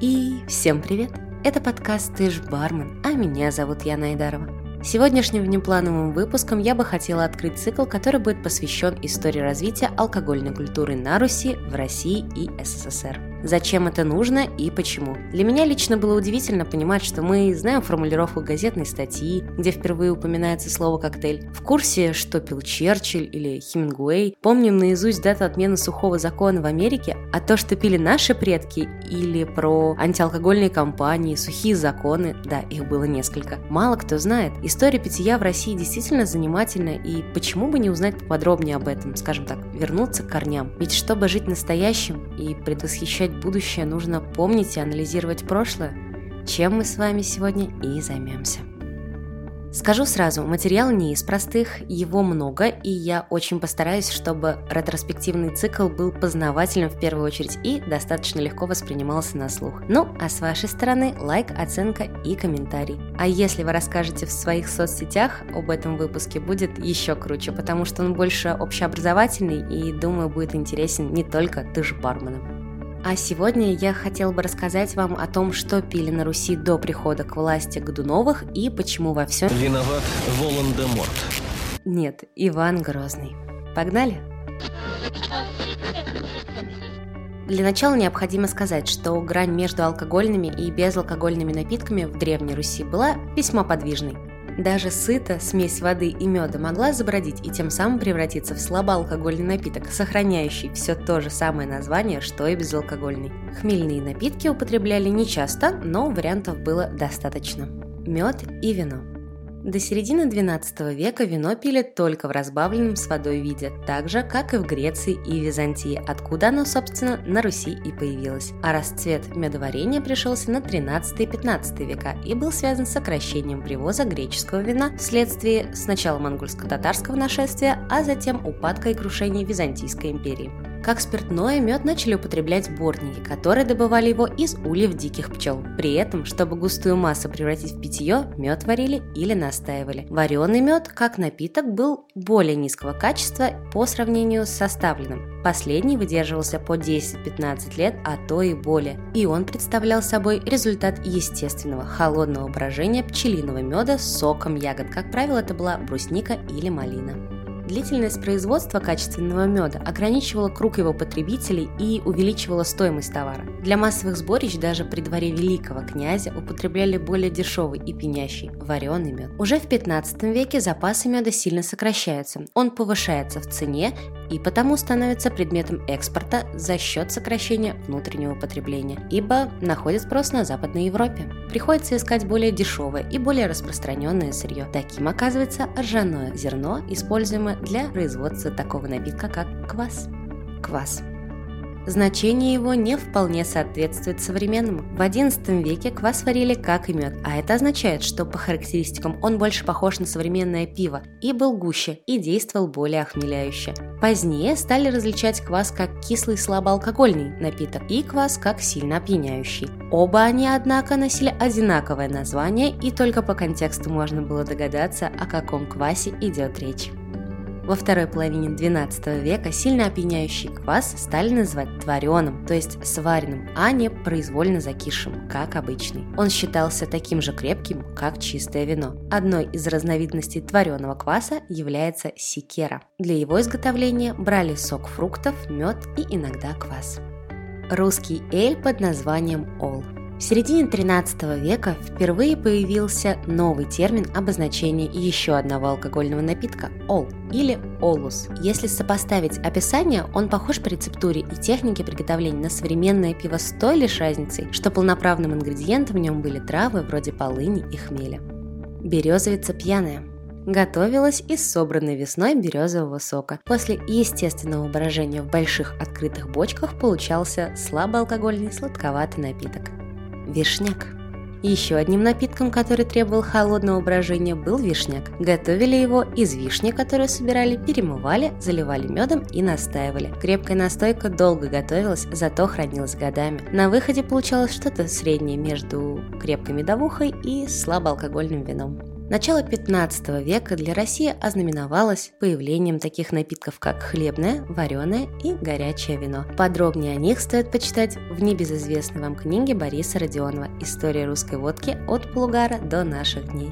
И всем привет! Это подкаст «Ты ж бармен», а меня зовут Яна Айдарова. Сегодняшним внеплановым выпуском я бы хотела открыть цикл, который будет посвящен истории развития алкогольной культуры на Руси, в России и СССР. Зачем это нужно и почему? Для меня лично было удивительно понимать, что мы знаем формулировку газетной статьи, где впервые упоминается слово «коктейль», в курсе, что пил Черчилль или Хемингуэй, помним наизусть дату отмены сухого закона в Америке, а то, что пили наши предки, или про антиалкогольные кампании, сухие законы, да, их было несколько. Мало кто знает. История питья в России действительно занимательна, и почему бы не узнать поподробнее об этом, скажем так, вернуться к корням. Ведь чтобы жить настоящим и предвосхищать будущее, нужно помнить и анализировать прошлое, чем мы с вами сегодня и займемся. Скажу сразу, материал не из простых, его много, и я очень постараюсь, чтобы ретроспективный цикл был познавательным в первую очередь и достаточно легко воспринимался на слух. Ну, а с вашей стороны лайк, оценка и комментарий. А если вы расскажете в своих соцсетях об этом выпуске, будет еще круче, потому что он больше общеобразовательный и, думаю, будет интересен не только «Ты ж барменом». А сегодня я хотела бы рассказать вам о том, что пили на Руси до прихода к власти Годуновых и почему во всем виноват Волан-де-Морт. Нет, Иван Грозный. Погнали! Для начала необходимо сказать, что грань между алкогольными и безалкогольными напитками в Древней Руси была весьма подвижной. Даже сыта, смесь воды и меда могла забродить и тем самым превратиться в слабоалкогольный напиток, сохраняющий все то же самое название, что и безалкогольный. Хмельные напитки употребляли нечасто, но вариантов было достаточно. Мед и вино. До середины XII века вино пили только в разбавленном с водой виде, так же, как и в Греции и Византии, откуда оно, собственно, на Руси и появилось. А расцвет медоварения пришелся на XIII-XV века и был связан с сокращением привоза греческого вина вследствие сначала монгольско-татарского нашествия, а затем упадка и крушения Византийской империи. Как спиртное, мед начали употреблять бортники, которые добывали его из ульев диких пчел. При этом, чтобы густую массу превратить в питье, мед варили или настаивали. Вареный мед, как напиток, был более низкого качества по сравнению с составленным. Последний выдерживался по 10-15 лет, а то и более. И он представлял собой результат естественного, холодного брожения пчелиного меда с соком ягод. Как правило, это была брусника или малина. Длительность производства качественного меда ограничивала круг его потребителей и увеличивала стоимость товара. Для массовых сборищ даже при дворе великого князя употребляли более дешевый и пенящий вареный мед. Уже в 15 веке запасы меда сильно сокращаются, он повышается в цене и потому становится предметом экспорта за счет сокращения внутреннего потребления, ибо находит спрос на Западной Европе. Приходится искать более дешевое и более распространенное сырье. Таким оказывается ржаное зерно, используемое для производства такого напитка, как квас. Квас. Значение его не вполне соответствует современному. В XI веке квас варили как и мед, а это означает, что по характеристикам он больше похож на современное пиво и был гуще, и действовал более охмеляюще. Позднее стали различать квас как кислый слабоалкогольный напиток и квас как сильно опьяняющий. Оба они, однако, носили одинаковое название, и только по контексту можно было догадаться, о каком квасе идет речь. Во второй половине XII века сильно опьяняющий квас стали называть вареным, то есть сваренным, а не произвольно закисшим, как обычный. Он считался таким же крепким, как чистое вино. Одной из разновидностей вареного кваса является секера. Для его изготовления брали сок фруктов, мед и иногда квас. Русский эль под названием ол. В середине XIII века впервые появился новый термин обозначения еще одного алкогольного напитка – ол или олус. Если сопоставить описание, он похож по рецептуре и технике приготовления на современное пиво с той лишь разницей, что полноправным ингредиентом в нем были травы вроде полыни и хмеля. Березовица пьяная. Готовилась из собранной весной березового сока. После естественного брожения в больших открытых бочках получался слабоалкогольный сладковатый напиток. Вишняк. Еще одним напитком, который требовал холодного брожения, был вишняк. Готовили его из вишни, которую собирали, перемывали, заливали медом и настаивали. Крепкая настойка долго готовилась, зато хранилась годами. На выходе получалось что-то среднее между крепкой медовухой и слабоалкогольным вином. Начало 15 века для России ознаменовалось появлением таких напитков, как хлебное, вареное и горячее вино. Подробнее о них стоит почитать в небезызвестной вам книге Бориса Родионова «История русской водки от Плугара до наших дней».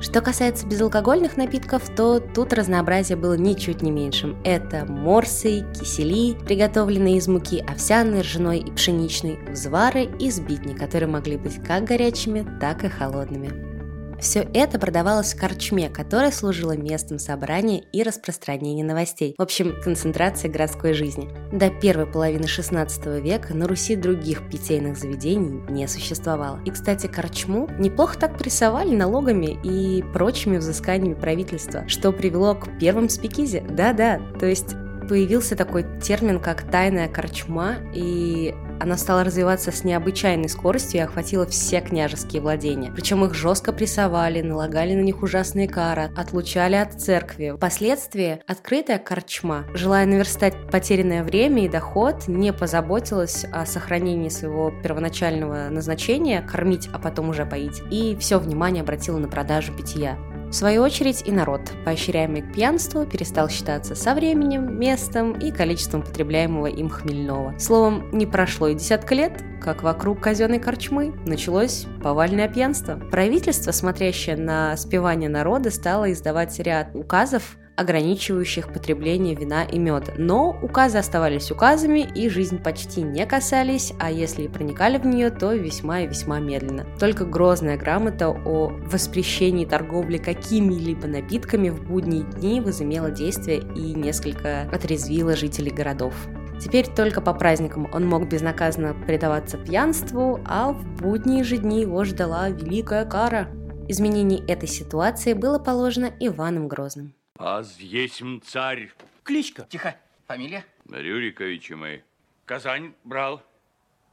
Что касается безалкогольных напитков, то тут разнообразие было ничуть не меньшим. Это морсы, кисели, приготовленные из муки овсяной, ржаной и пшеничной, взвары и сбитни, которые могли быть как горячими, так и холодными. Все это продавалось в корчме, которая служила местом собрания и распространения новостей, в общем, концентрации городской жизни. До первой половины XVI века на Руси других питейных заведений не существовало. И, кстати, корчму неплохо так прессовали налогами и прочими взысканиями правительства, что привело к первым спикизе. Да-да, то есть появился такой термин, как «тайная корчма», и она стала развиваться с необычайной скоростью и охватила все княжеские владения. Причем их жестко прессовали, налагали на них ужасные кары, отлучали от церкви. Впоследствии открытая корчма, желая наверстать потерянное время и доход, не позаботилась о сохранении своего первоначального назначения – кормить, а потом уже поить, и все внимание обратила на продажу питья. В свою очередь и народ, поощряемый к пьянству, перестал считаться со временем, местом и количеством потребляемого им хмельного. Словом, не прошло и десятка лет, как вокруг казенной корчмы началось повальное пьянство. Правительство, смотрящее на спивание народа, стало издавать ряд указов, ограничивающих потребление вина и меда. Но указы оставались указами, и жизнь почти не касались, а если и проникали в нее, то весьма и весьма медленно. Только грозная грамота о воспрещении торговли какими-либо напитками в будние дни возымела действие и несколько отрезвила жителей городов. Теперь только по праздникам он мог безнаказанно предаваться пьянству, а в будние же дни его ждала великая кара. Изменение этой ситуации было положено Иваном Грозным. Аз есмь царь. Кличка. Тихо. Фамилия? Рюриковичи мы. Казань брал,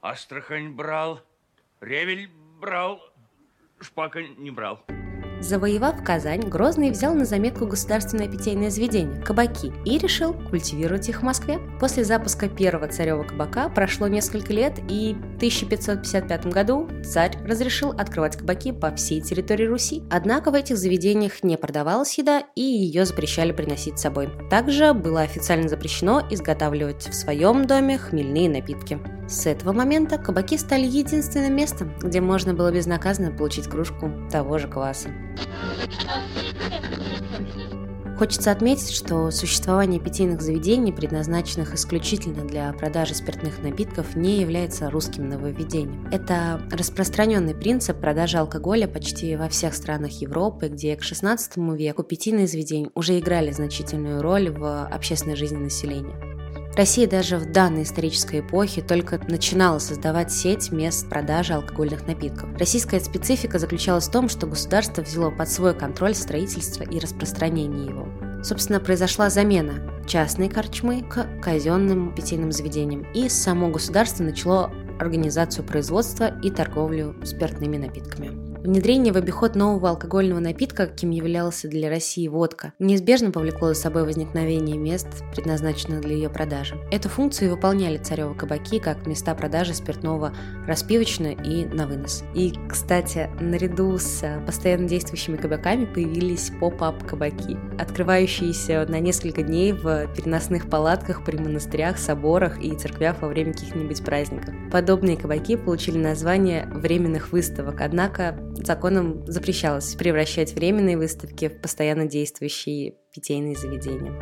Астрахань брал, Ревель брал, Шпака не брал. Завоевав Казань, Грозный взял на заметку государственное питейное заведение – кабаки, и решил культивировать их в Москве. После запуска первого царевого кабака прошло несколько лет, и в 1555 году царь разрешил открывать кабаки по всей территории Руси. Однако в этих заведениях не продавалась еда, и ее запрещали приносить с собой. Также было официально запрещено изготавливать в своем доме хмельные напитки. С этого момента кабаки стали единственным местом, где можно было безнаказанно получить кружку того же кваса. Хочется отметить, что существование питейных заведений, предназначенных исключительно для продажи спиртных напитков, не является русским нововведением. Это распространенный принцип продажи алкоголя почти во всех странах Европы, где к XVI веку питейные заведения уже играли значительную роль в общественной жизни населения. Россия даже в данной исторической эпохе только начинала создавать сеть мест продажи алкогольных напитков. Российская специфика заключалась в том, что государство взяло под свой контроль строительство и распространение его. Собственно, произошла замена частной корчмы к казенным питейным заведениям, и само государство начало организацию производства и торговлю спиртными напитками. Внедрение в обиход нового алкогольного напитка, каким являлась для России водка, неизбежно повлекло за собой возникновение мест, предназначенных для ее продажи. Эту функцию выполняли царёвы кабаки как места продажи спиртного распивочно и на вынос. И, кстати, наряду с постоянно действующими кабаками появились поп-ап-кабаки, открывающиеся на несколько дней в переносных палатках при монастырях, соборах и церквях во время каких-нибудь праздников. Подобные кабаки получили название временных выставок, однако законом запрещалось превращать временные выставки в постоянно действующие питейные заведения.